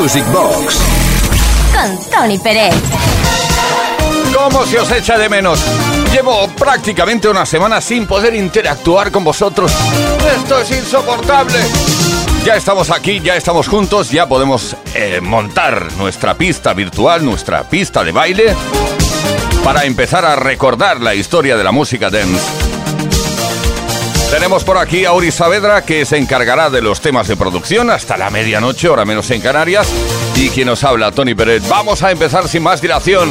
Music Box con Tony Pérez. ¿Cómo se os echa de menos? Llevo prácticamente una semana sin poder interactuar con vosotros. ¡Esto es insoportable! Ya estamos aquí, ya estamos juntos, ya podemos montar nuestra pista virtual, nuestra pista de baile, para empezar a recordar la historia de la música dance. Tenemos por aquí a Uri Saavedra, que se encargará de los temas de producción hasta la medianoche, hora menos en Canarias, y quien nos habla, Tony Pérez. Vamos a empezar sin más dilación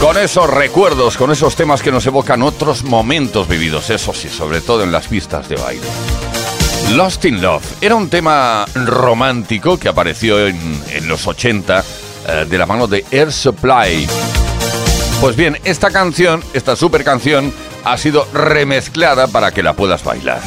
con esos recuerdos, con esos temas que nos evocan otros momentos vividos, eso sí, sobre todo en las pistas de baile. Lost in Love era un tema romántico que apareció en los 80 de la mano de Air Supply. Pues bien, esta canción, esta super canción, ha sido remezclada para que la puedas bailar.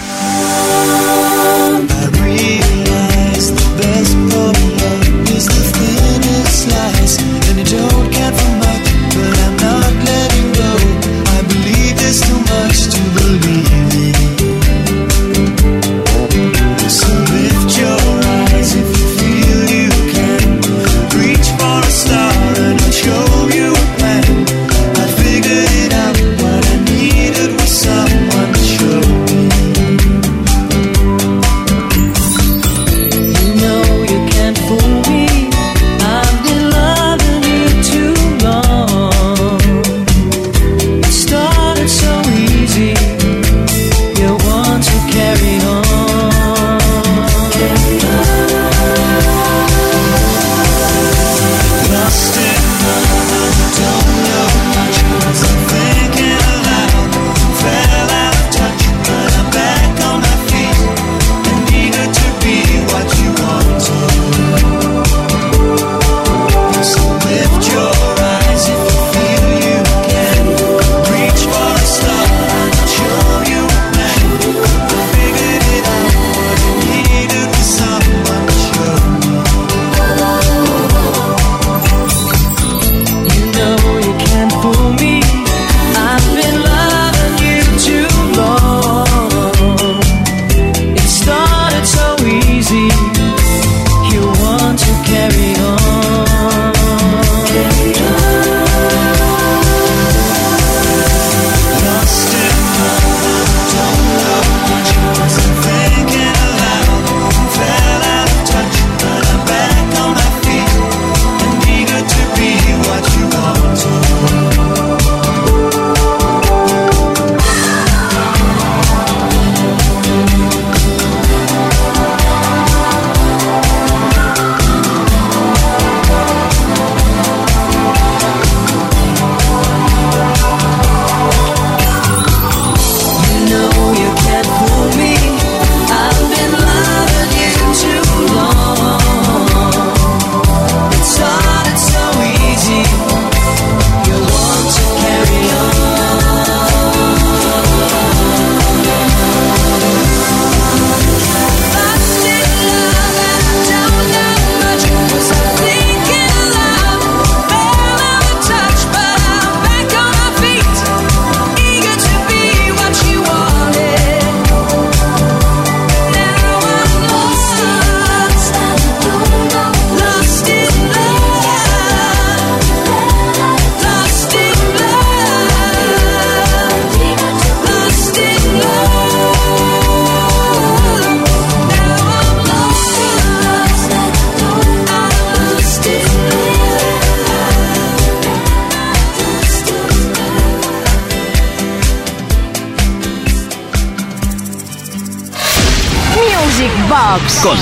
Con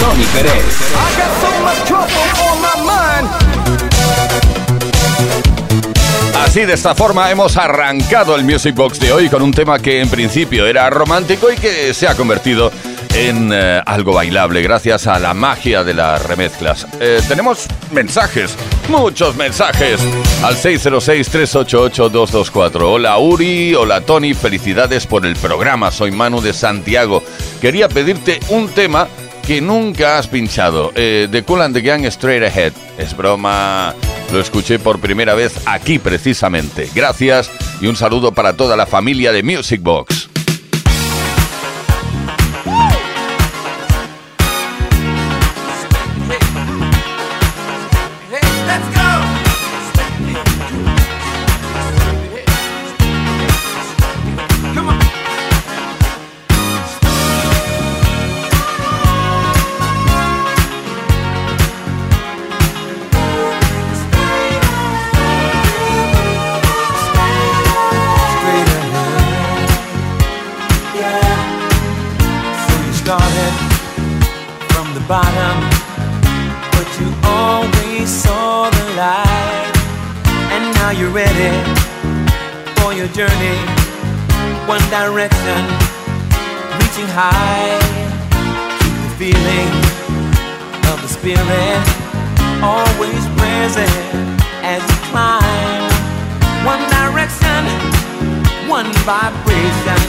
Tony Pérez. I got so much trouble on my mind. Así, de esta forma, hemos arrancado el Music Box de hoy con un tema que en principio era romántico y que se ha convertido en algo bailable gracias a la magia de las remezclas. Tenemos mensajes, muchos mensajes, al 606-388-224. Hola Uri, hola Tony, felicidades por el programa, soy Manu de Santiago. Quería pedirte un tema que nunca has pinchado, de Kool and the Gang, Straight Ahead. Es broma, lo escuché por primera vez aquí precisamente. Gracias y un saludo para toda la familia de Music Box. the bottom, but you always saw the light. And now you're ready for your journey, one direction, reaching high. Keep the feeling of the spirit always present as you climb. One direction, one vibration,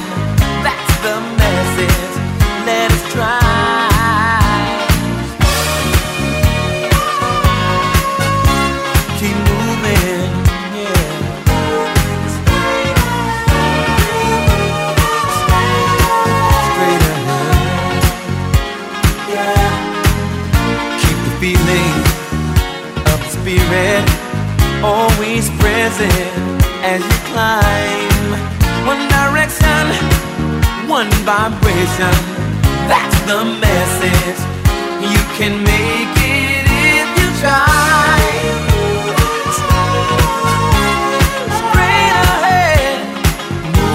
that's the message, let us try. Feeling of spirit always present as you climb. One direction, one vibration, that's the message. You can make it if you try. Straight ahead,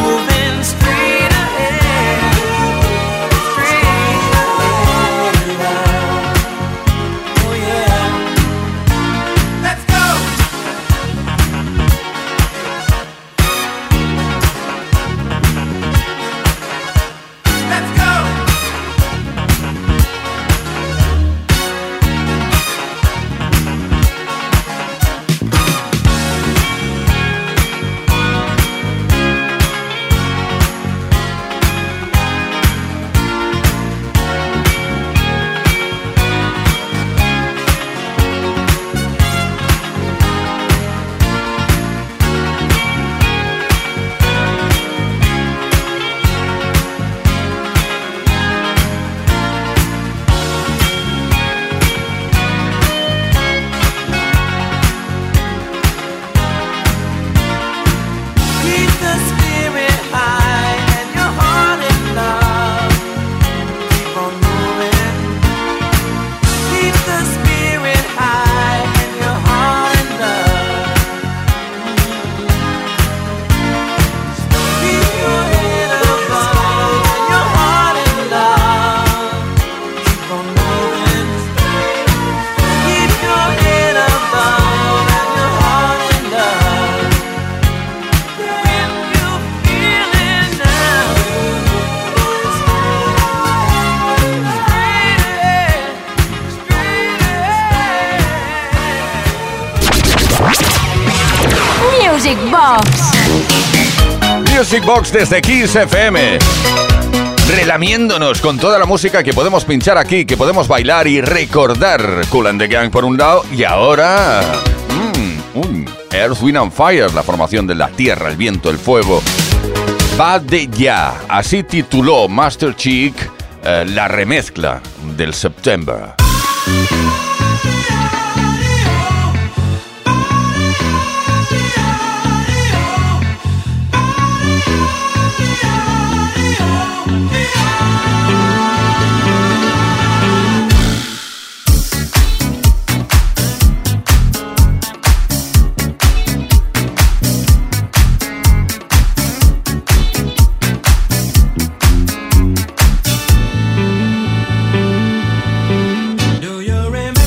moving straight ahead, straight ahead. Music Box desde Kiss FM, relamiéndonos con toda la música que podemos pinchar aquí, que podemos bailar y recordar. Kool and the Gang por un lado y ahora Earth, Wind and Fire, la formación de la tierra, el viento, el fuego. Va de ya, así tituló Master Chic la remezcla del September. Do you remember?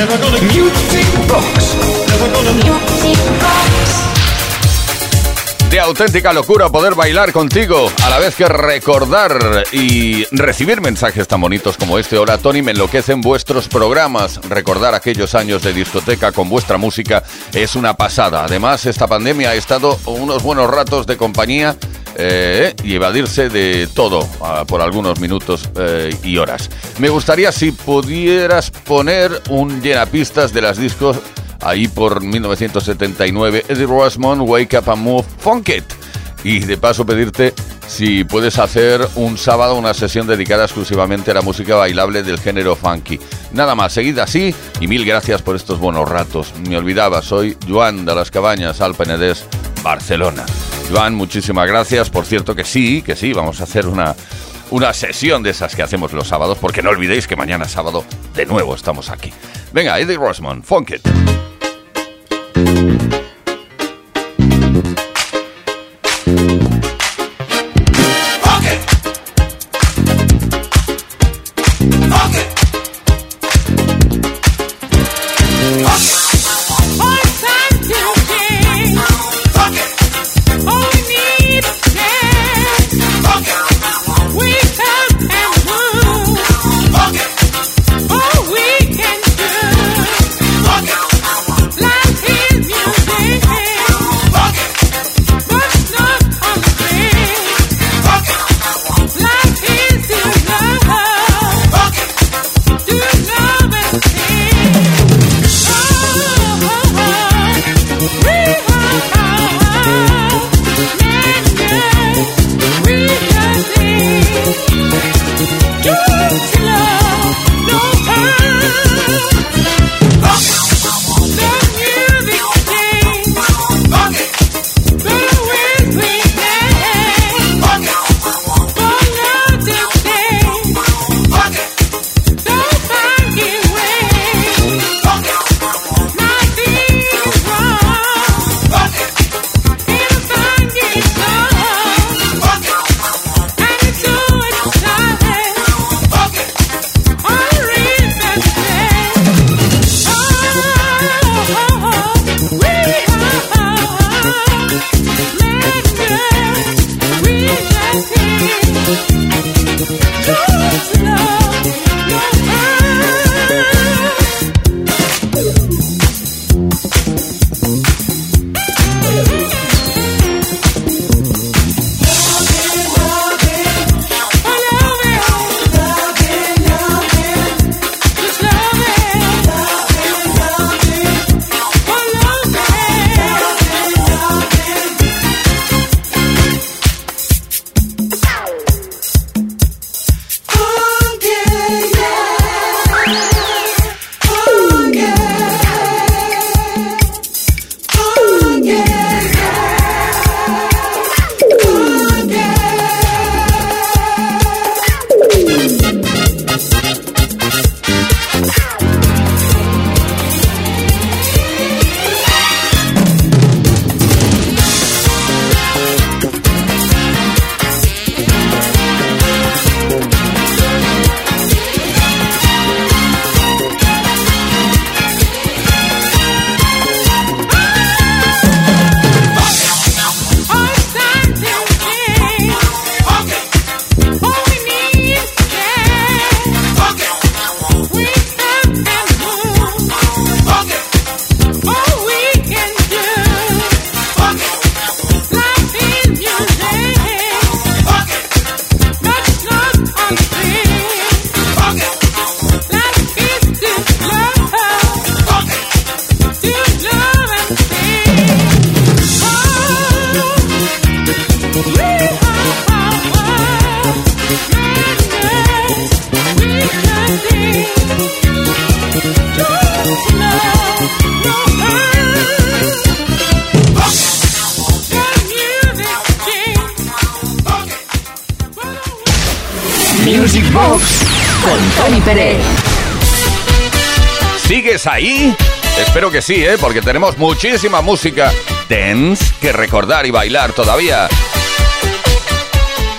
Never gonna music box. Never gonna music box. De auténtica locura poder bailar contigo, a la vez que recordar y recibir mensajes tan bonitos como este. Hola Tony, me enloquecen vuestros programas. Recordar aquellos años de discoteca con vuestra música es una pasada. Además, esta pandemia ha estado unos buenos ratos de compañía y evadirse de todo por algunos minutos y horas. Me gustaría si pudieras poner un llenapistas de las discos ahí por 1979, Eddie Rosamund, Wake Up and Move, Funk It. Y de paso pedirte si puedes hacer un sábado una sesión dedicada exclusivamente a la música bailable del género funky. Nada más, seguid así y mil gracias por estos buenos ratos. Me olvidaba, soy Joan de las Cabañas, Alpenedés, Barcelona. Joan, muchísimas gracias. Por cierto que sí, vamos a hacer una sesión de esas que hacemos los sábados, porque no olvidéis que mañana sábado de nuevo estamos aquí. Venga, Eddie Rosamund, Funk It. Music Box con Tony Pérez. ¿Sigues ahí? Espero que sí, porque tenemos muchísima música dance que recordar y bailar todavía.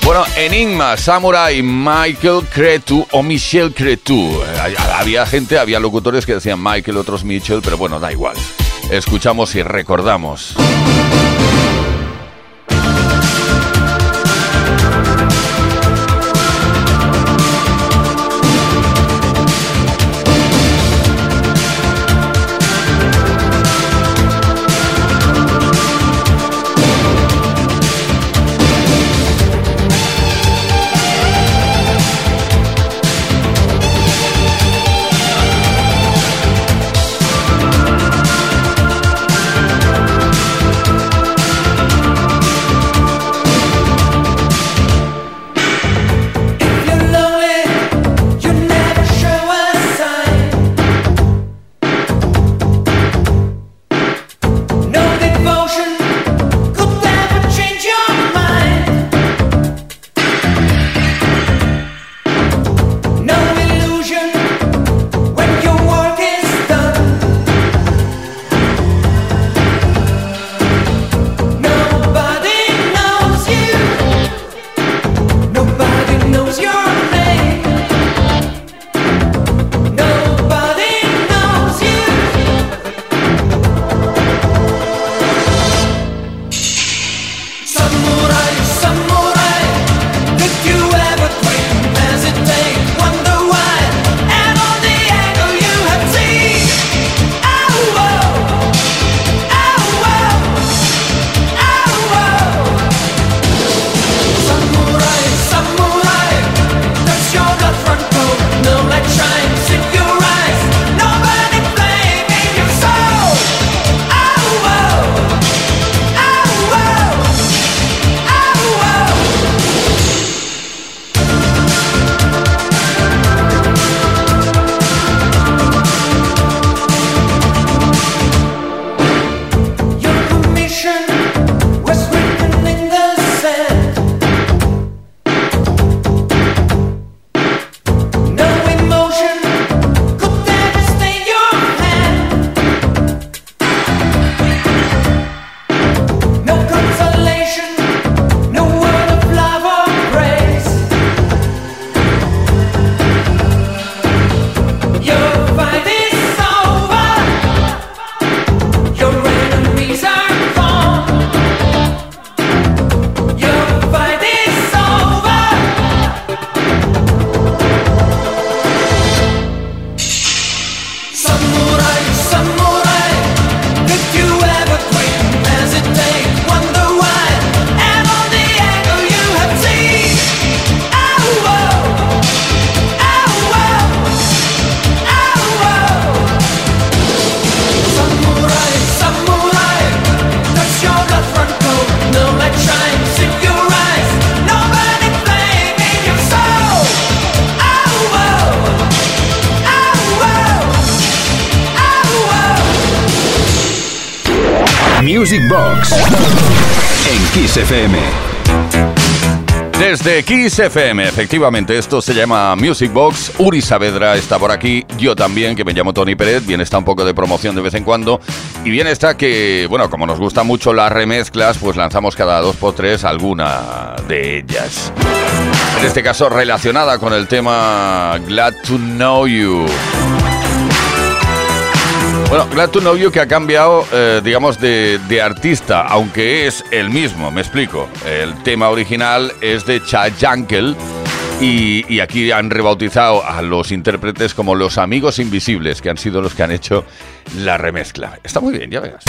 Bueno, Enigma, Samurai, Michael Cretu o Michel Cretu. Había gente, había locutores que decían Michael, otros Michel, pero bueno, da igual. Escuchamos y recordamos. Music Box en Kiss FM. Desde Kiss FM, efectivamente, esto se llama Music Box. Uri Saavedra está por aquí, yo también, que me llamo Tony Pérez. Bien está un poco de promoción de vez en cuando. Y bien está que, bueno, como nos gustan mucho las remezclas, pues lanzamos cada 2x3 alguna de ellas. En este caso relacionada con el tema Glad to Know You. Bueno, Glad to Know You, que ha cambiado, digamos, de artista, aunque es el mismo, me explico. El tema original es de Chad Jankel y aquí han rebautizado a los intérpretes como Los Amigos Invisibles, que han sido los que han hecho la remezcla. Está muy bien, ya verás.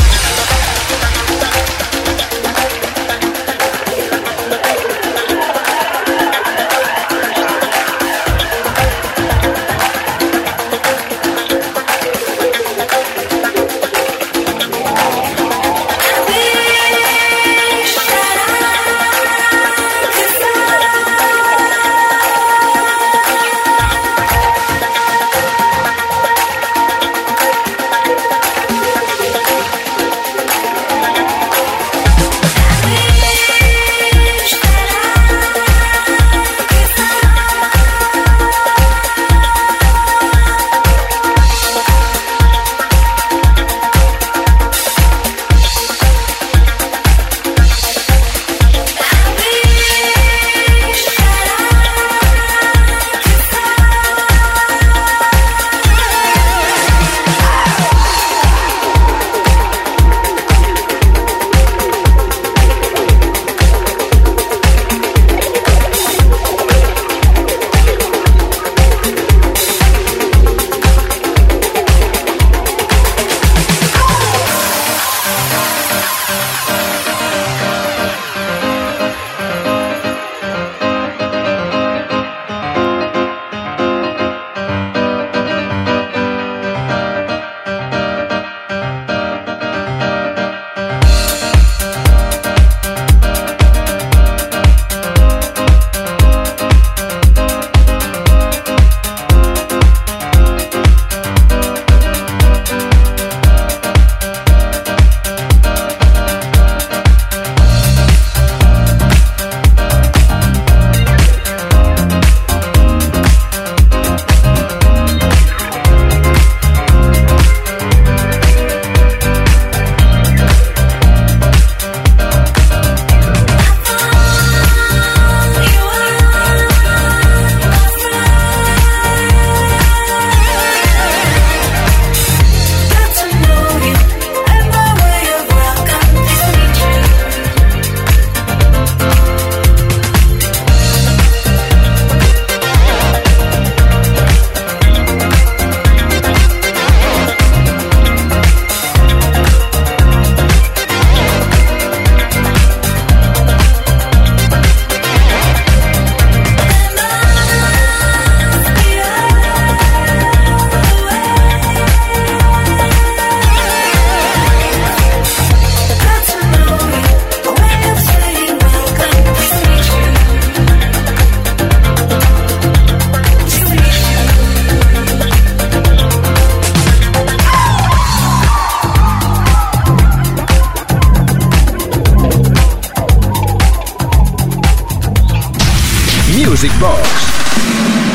Music Box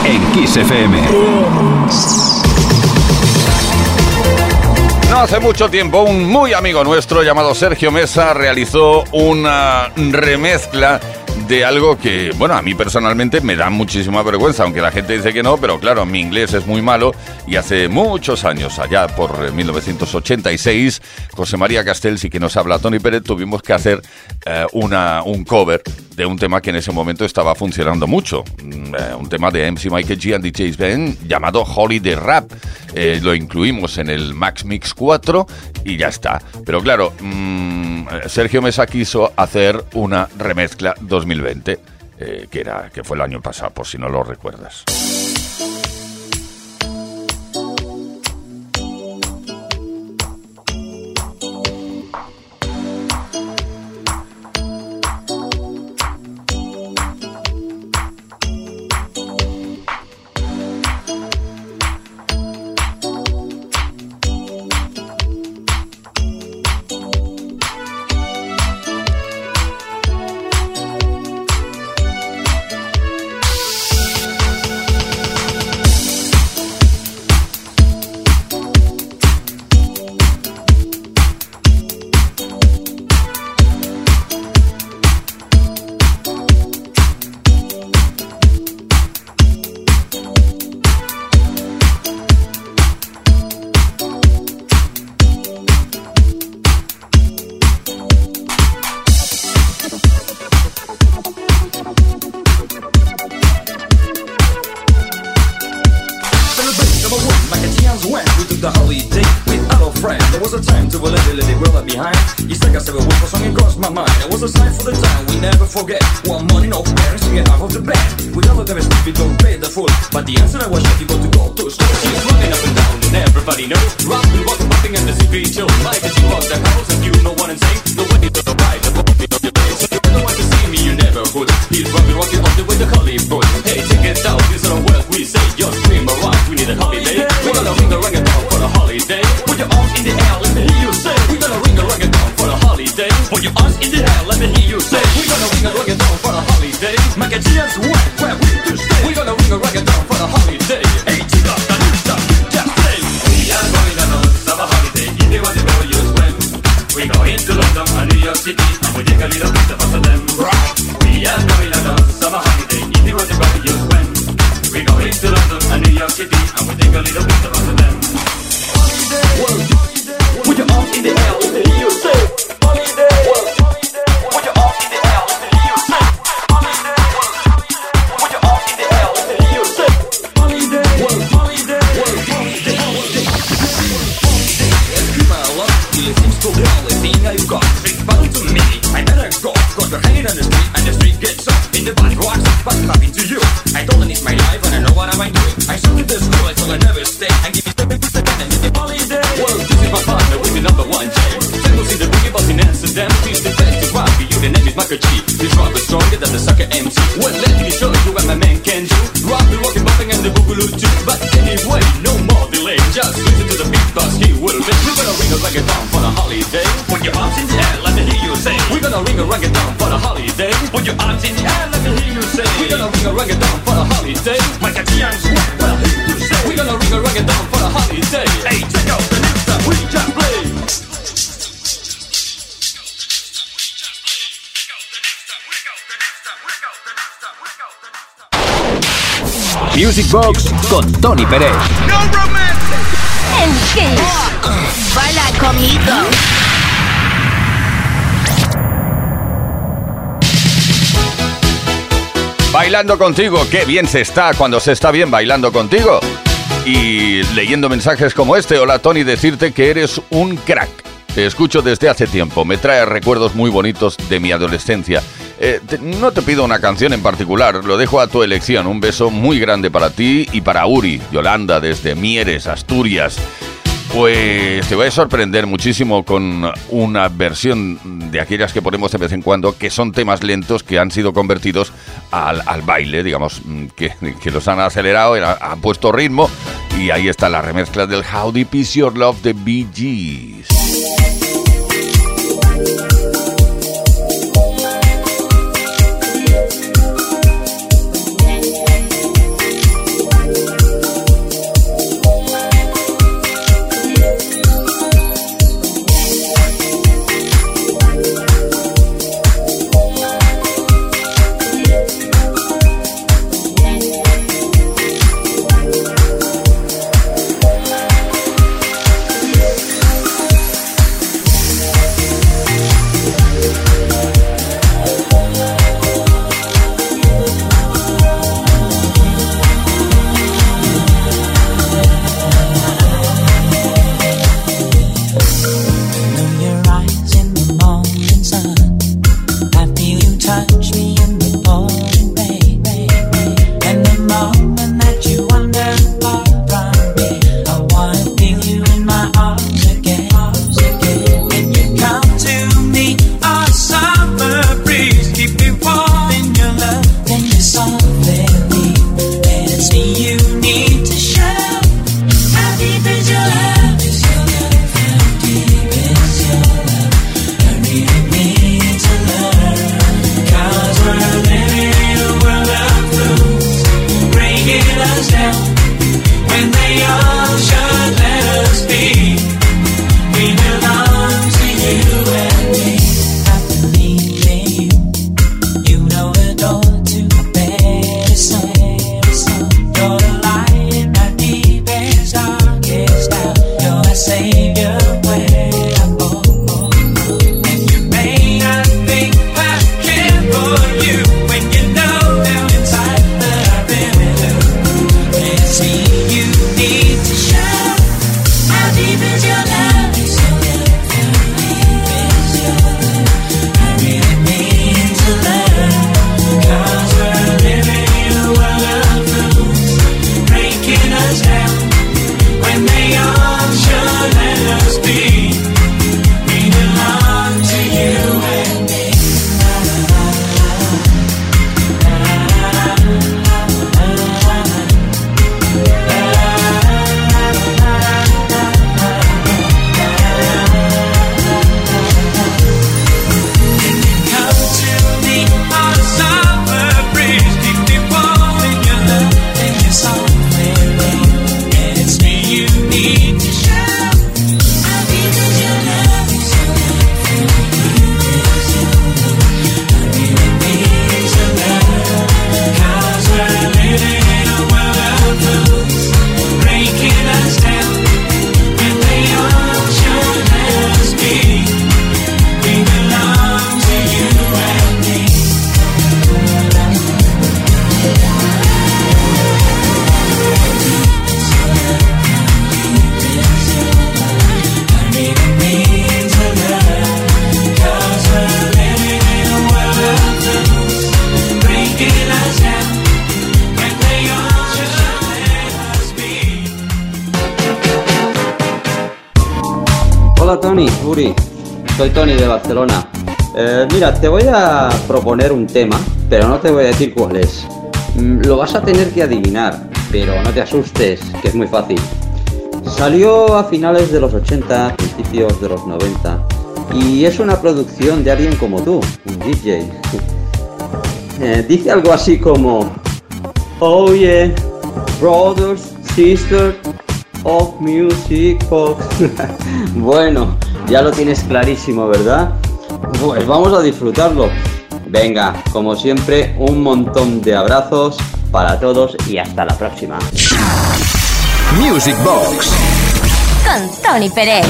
en Kiss FM. No hace mucho tiempo, un muy amigo nuestro llamado Sergio Mesa realizó una remezcla de algo que, bueno, a mí personalmente me da muchísima vergüenza, aunque la gente dice que no, pero claro, mi inglés es muy malo y hace muchos años, allá por 1986, José María Castells y que nos habla Tony Pérez, tuvimos que hacer un cover de un tema que en ese momento estaba funcionando mucho, un tema de MC Michael G and DJ's Ben llamado Holiday Rap. Lo incluimos en el Max Mix 4 y ya está. Pero claro, Sergio Mesa quiso hacer una remezcla 2020, que fue el año pasado, por si no lo recuerdas. Music Box con Tony Pérez. No en Kiss. Baila conmigo. Bailando contigo, qué bien se está cuando se está bien bailando contigo. Y leyendo mensajes como este: hola Tony, decirte que eres un crack. Te escucho desde hace tiempo, me trae recuerdos muy bonitos de mi adolescencia. No te pido una canción en particular, lo dejo a tu elección. Un beso muy grande para ti y para Uri, Yolanda, desde Mieres, Asturias. Pues te voy a sorprender muchísimo con una versión de aquellas que ponemos de vez en cuando, que son temas lentos que han sido convertidos al baile, digamos, que los han acelerado, han puesto ritmo, y ahí está la remezcla del How Deep Is Your Love de Bee Gees. Hola Tony, Uri, soy Tony de Barcelona. Mira, te voy a proponer un tema, pero no te voy a decir cuál es. Lo vas a tener que adivinar, pero no te asustes, que es muy fácil. Salió a finales de los 80, principios de los 90, y es una producción de alguien como tú, un DJ. Dice algo así como: "Oh yeah, brothers, sisters of music box". Bueno, ya lo tienes clarísimo, ¿verdad? Pues vamos a disfrutarlo. Venga, como siempre, un montón de abrazos para todos y hasta la próxima. Music Box con Tony Pérez.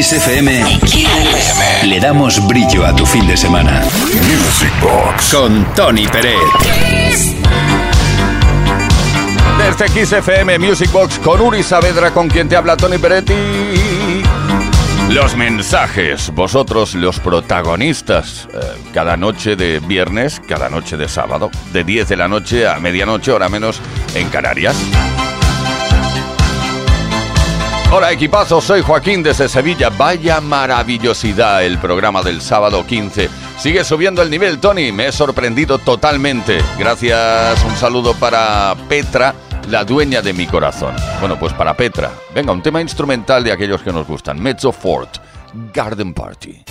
XFM, le damos brillo a tu fin de semana. Music Box con Tony Pérez. Desde XFM Music Box con Uri Saavedra, con quien te habla Tony Pérez. Los mensajes, vosotros los protagonistas, cada noche de viernes, cada noche de sábado, de 10 de la noche a medianoche, hora menos en Canarias. Hola equipazo, soy Joaquín desde Sevilla. Vaya maravillosidad el programa del sábado 15. Sigue subiendo el nivel, Tony, me he sorprendido totalmente. Gracias, un saludo para Petra, la dueña de mi corazón. Bueno, pues para Petra, venga, un tema instrumental de aquellos que nos gustan. Mezzo Forte, Garden Party.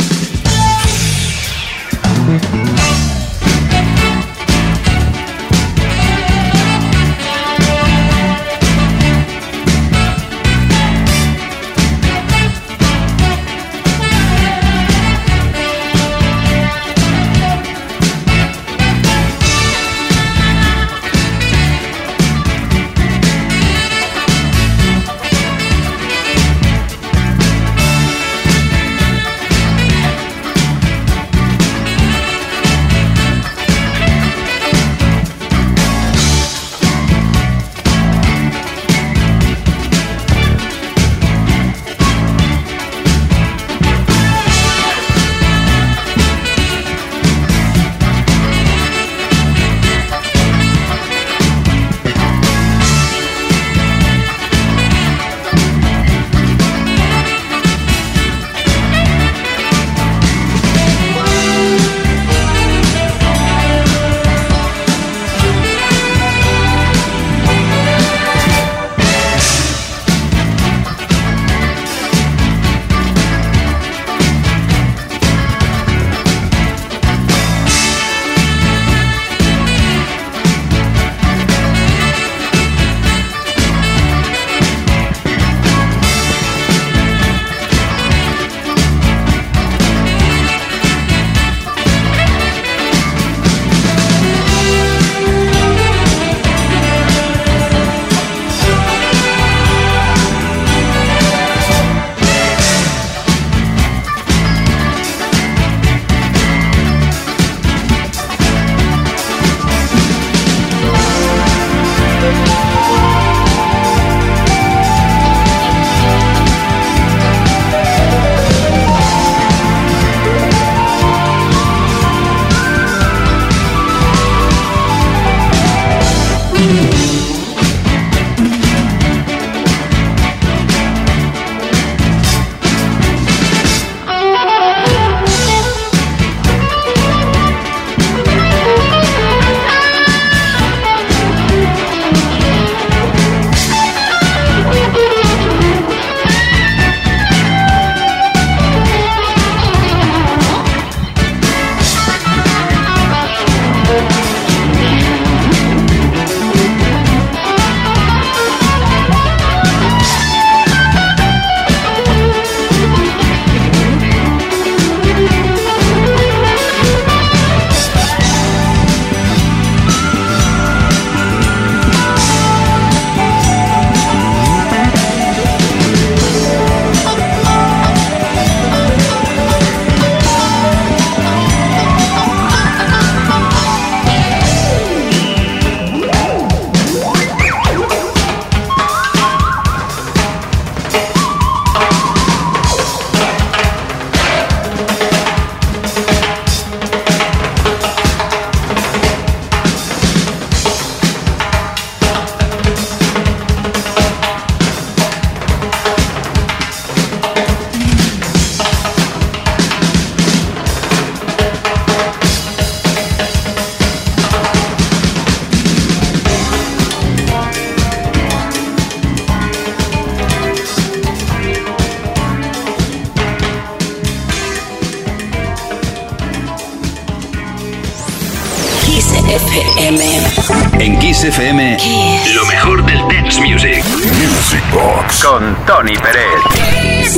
XFM. En Kiss FM, Kiss. Lo mejor del dance music. Music Box con Tony Pérez.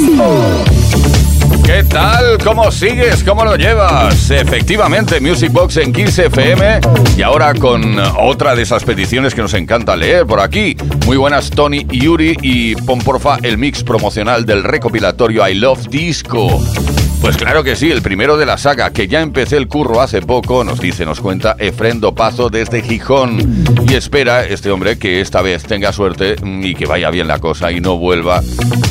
¿Qué tal? ¿Cómo sigues? ¿Cómo lo llevas? Efectivamente, Music Box en Kiss FM. Y ahora con otra de esas peticiones que nos encanta leer por aquí. Muy buenas, Tony y Uri. Y pon porfa el mix promocional del recopilatorio I Love Disco. Pues claro que sí, el primero de la saga, que ya empecé el curro hace poco, nos cuenta Efren Dopazo desde Gijón. Y espera, este hombre, que esta vez tenga suerte y que vaya bien la cosa y no vuelva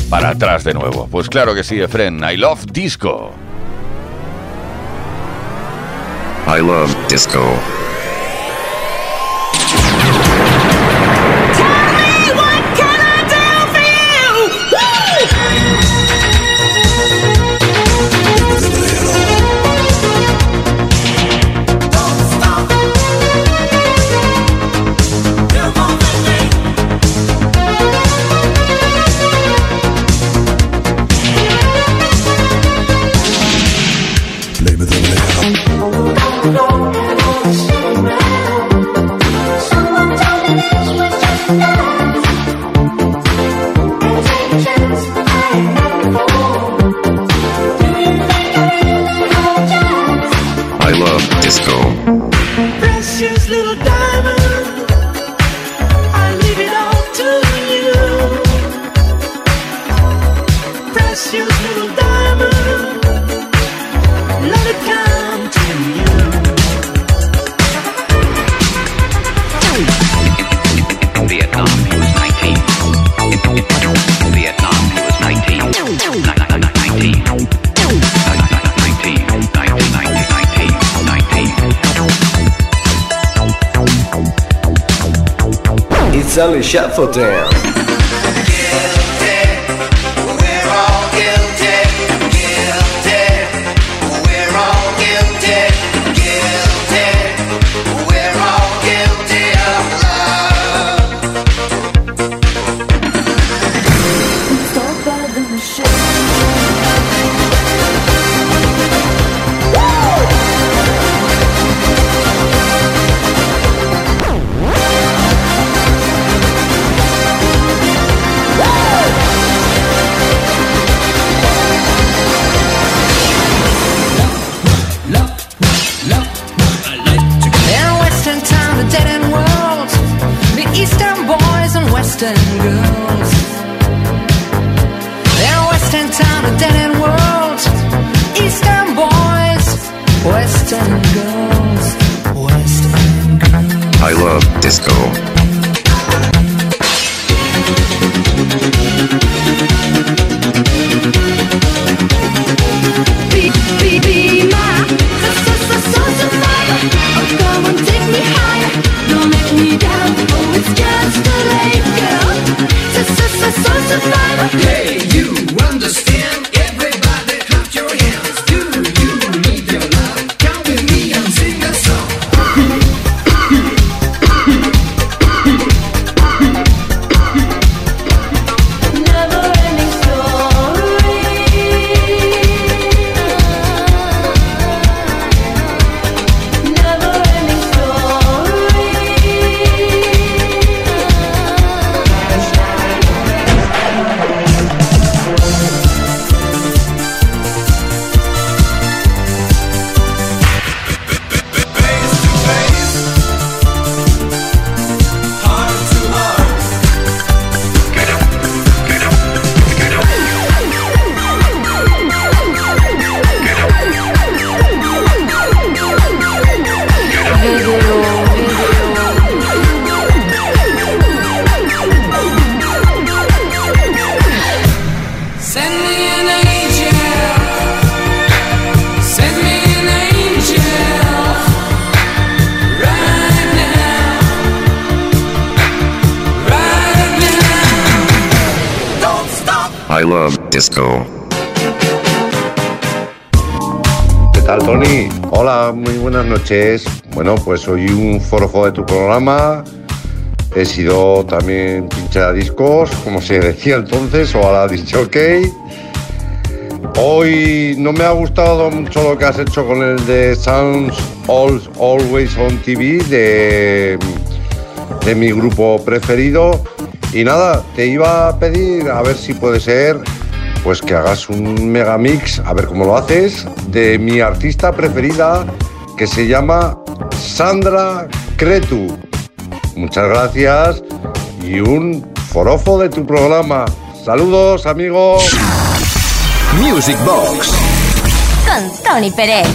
para atrás de nuevo. Pues claro que sí, Efren, I Love Disco. I Love Disco. Sally Shuffle Dance. I Love Disco. ¿Qué tal, Tony? Hola, muy buenas noches. Bueno, pues soy un forofo de tu programa. He sido también pinchadiscos, como se decía entonces, o a la disc jockey. Hoy no me ha gustado mucho lo que has hecho con el de Sounds Always on TV de mi grupo preferido. Y nada, te iba a pedir, a ver si puede ser, pues que hagas un megamix, a ver cómo lo haces, de mi artista preferida, que se llama Sandra Cretu. Muchas gracias y un forofo de tu programa. Saludos, amigos. Music Box con Tony Pérez.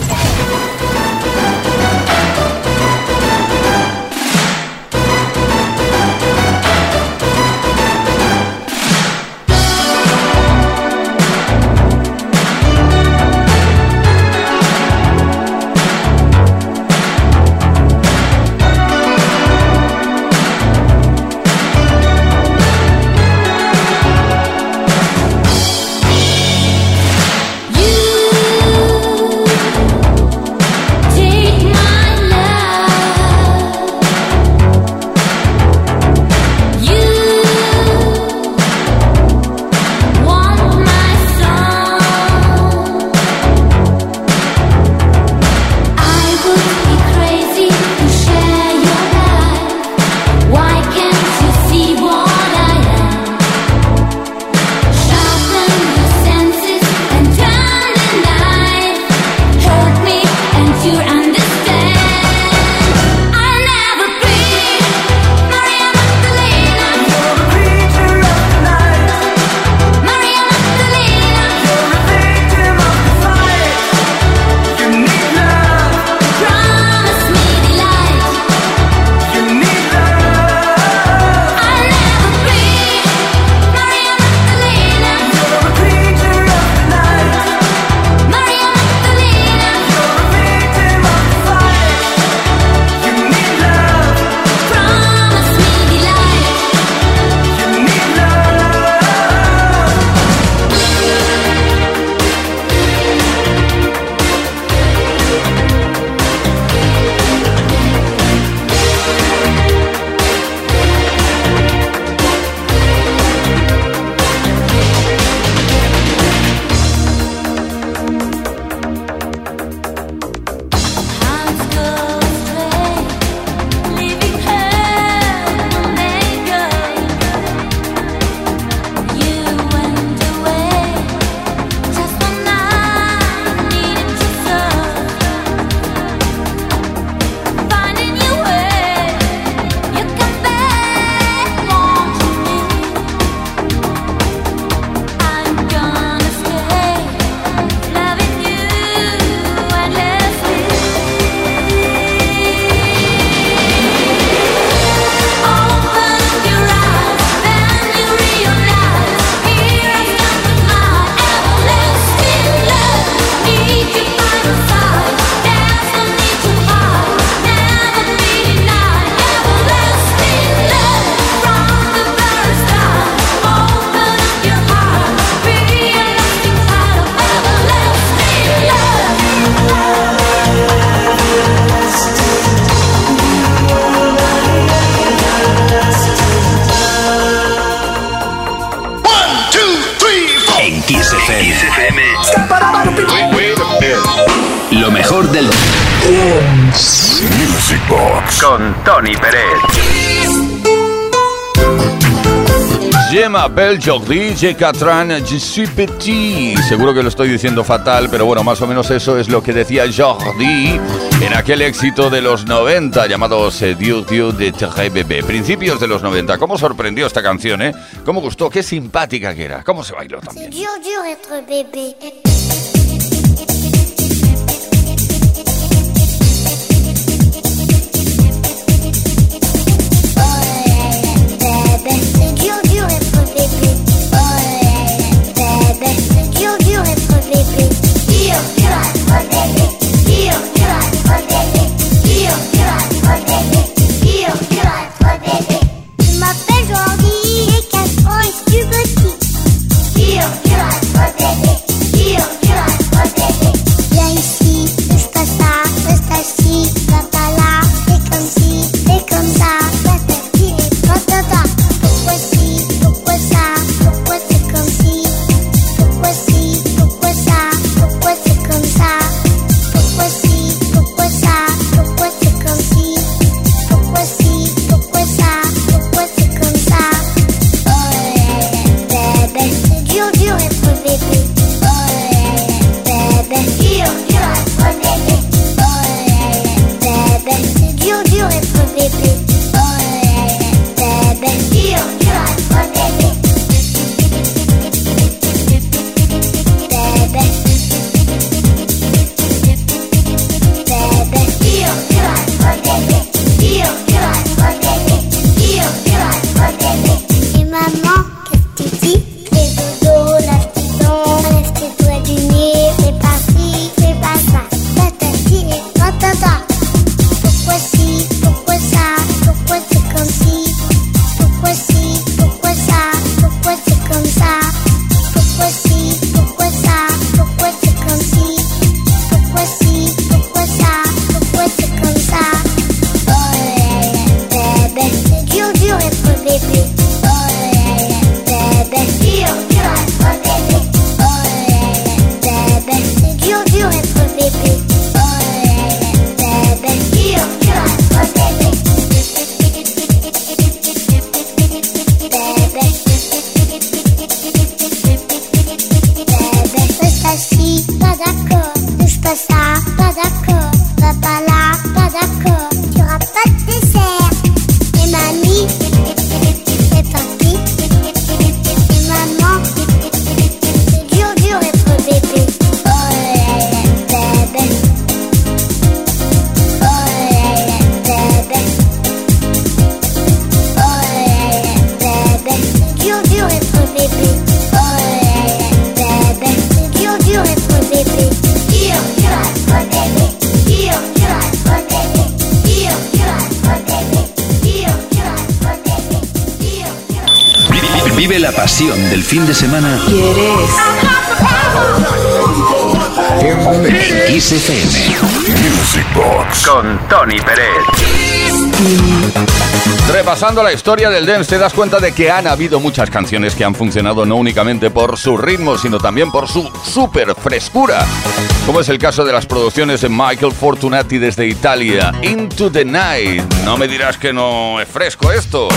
Bel Jordi, J. Catran, Je suis petit. Seguro que lo estoy diciendo fatal, pero bueno, más o menos eso es lo que decía Jordi en aquel éxito de los 90 llamado Dieu Dieu de Très Bébé. Principios de los 90. ¿Cómo sorprendió esta canción, eh? ¿Cómo gustó? Qué simpática que era. ¿Cómo se bailó también? Dieu Dieu de Très Bébé. You're Del fin de semana. ¿Quieres? En Kiss FM Music Box con Tony Pérez. Repasando la historia del dance, te das cuenta de que han habido muchas canciones que han funcionado no únicamente por su ritmo, sino también por su super frescura, como es el caso de las producciones de Michael Fortunati desde Italia, Into the Night. No me dirás que no es fresco esto.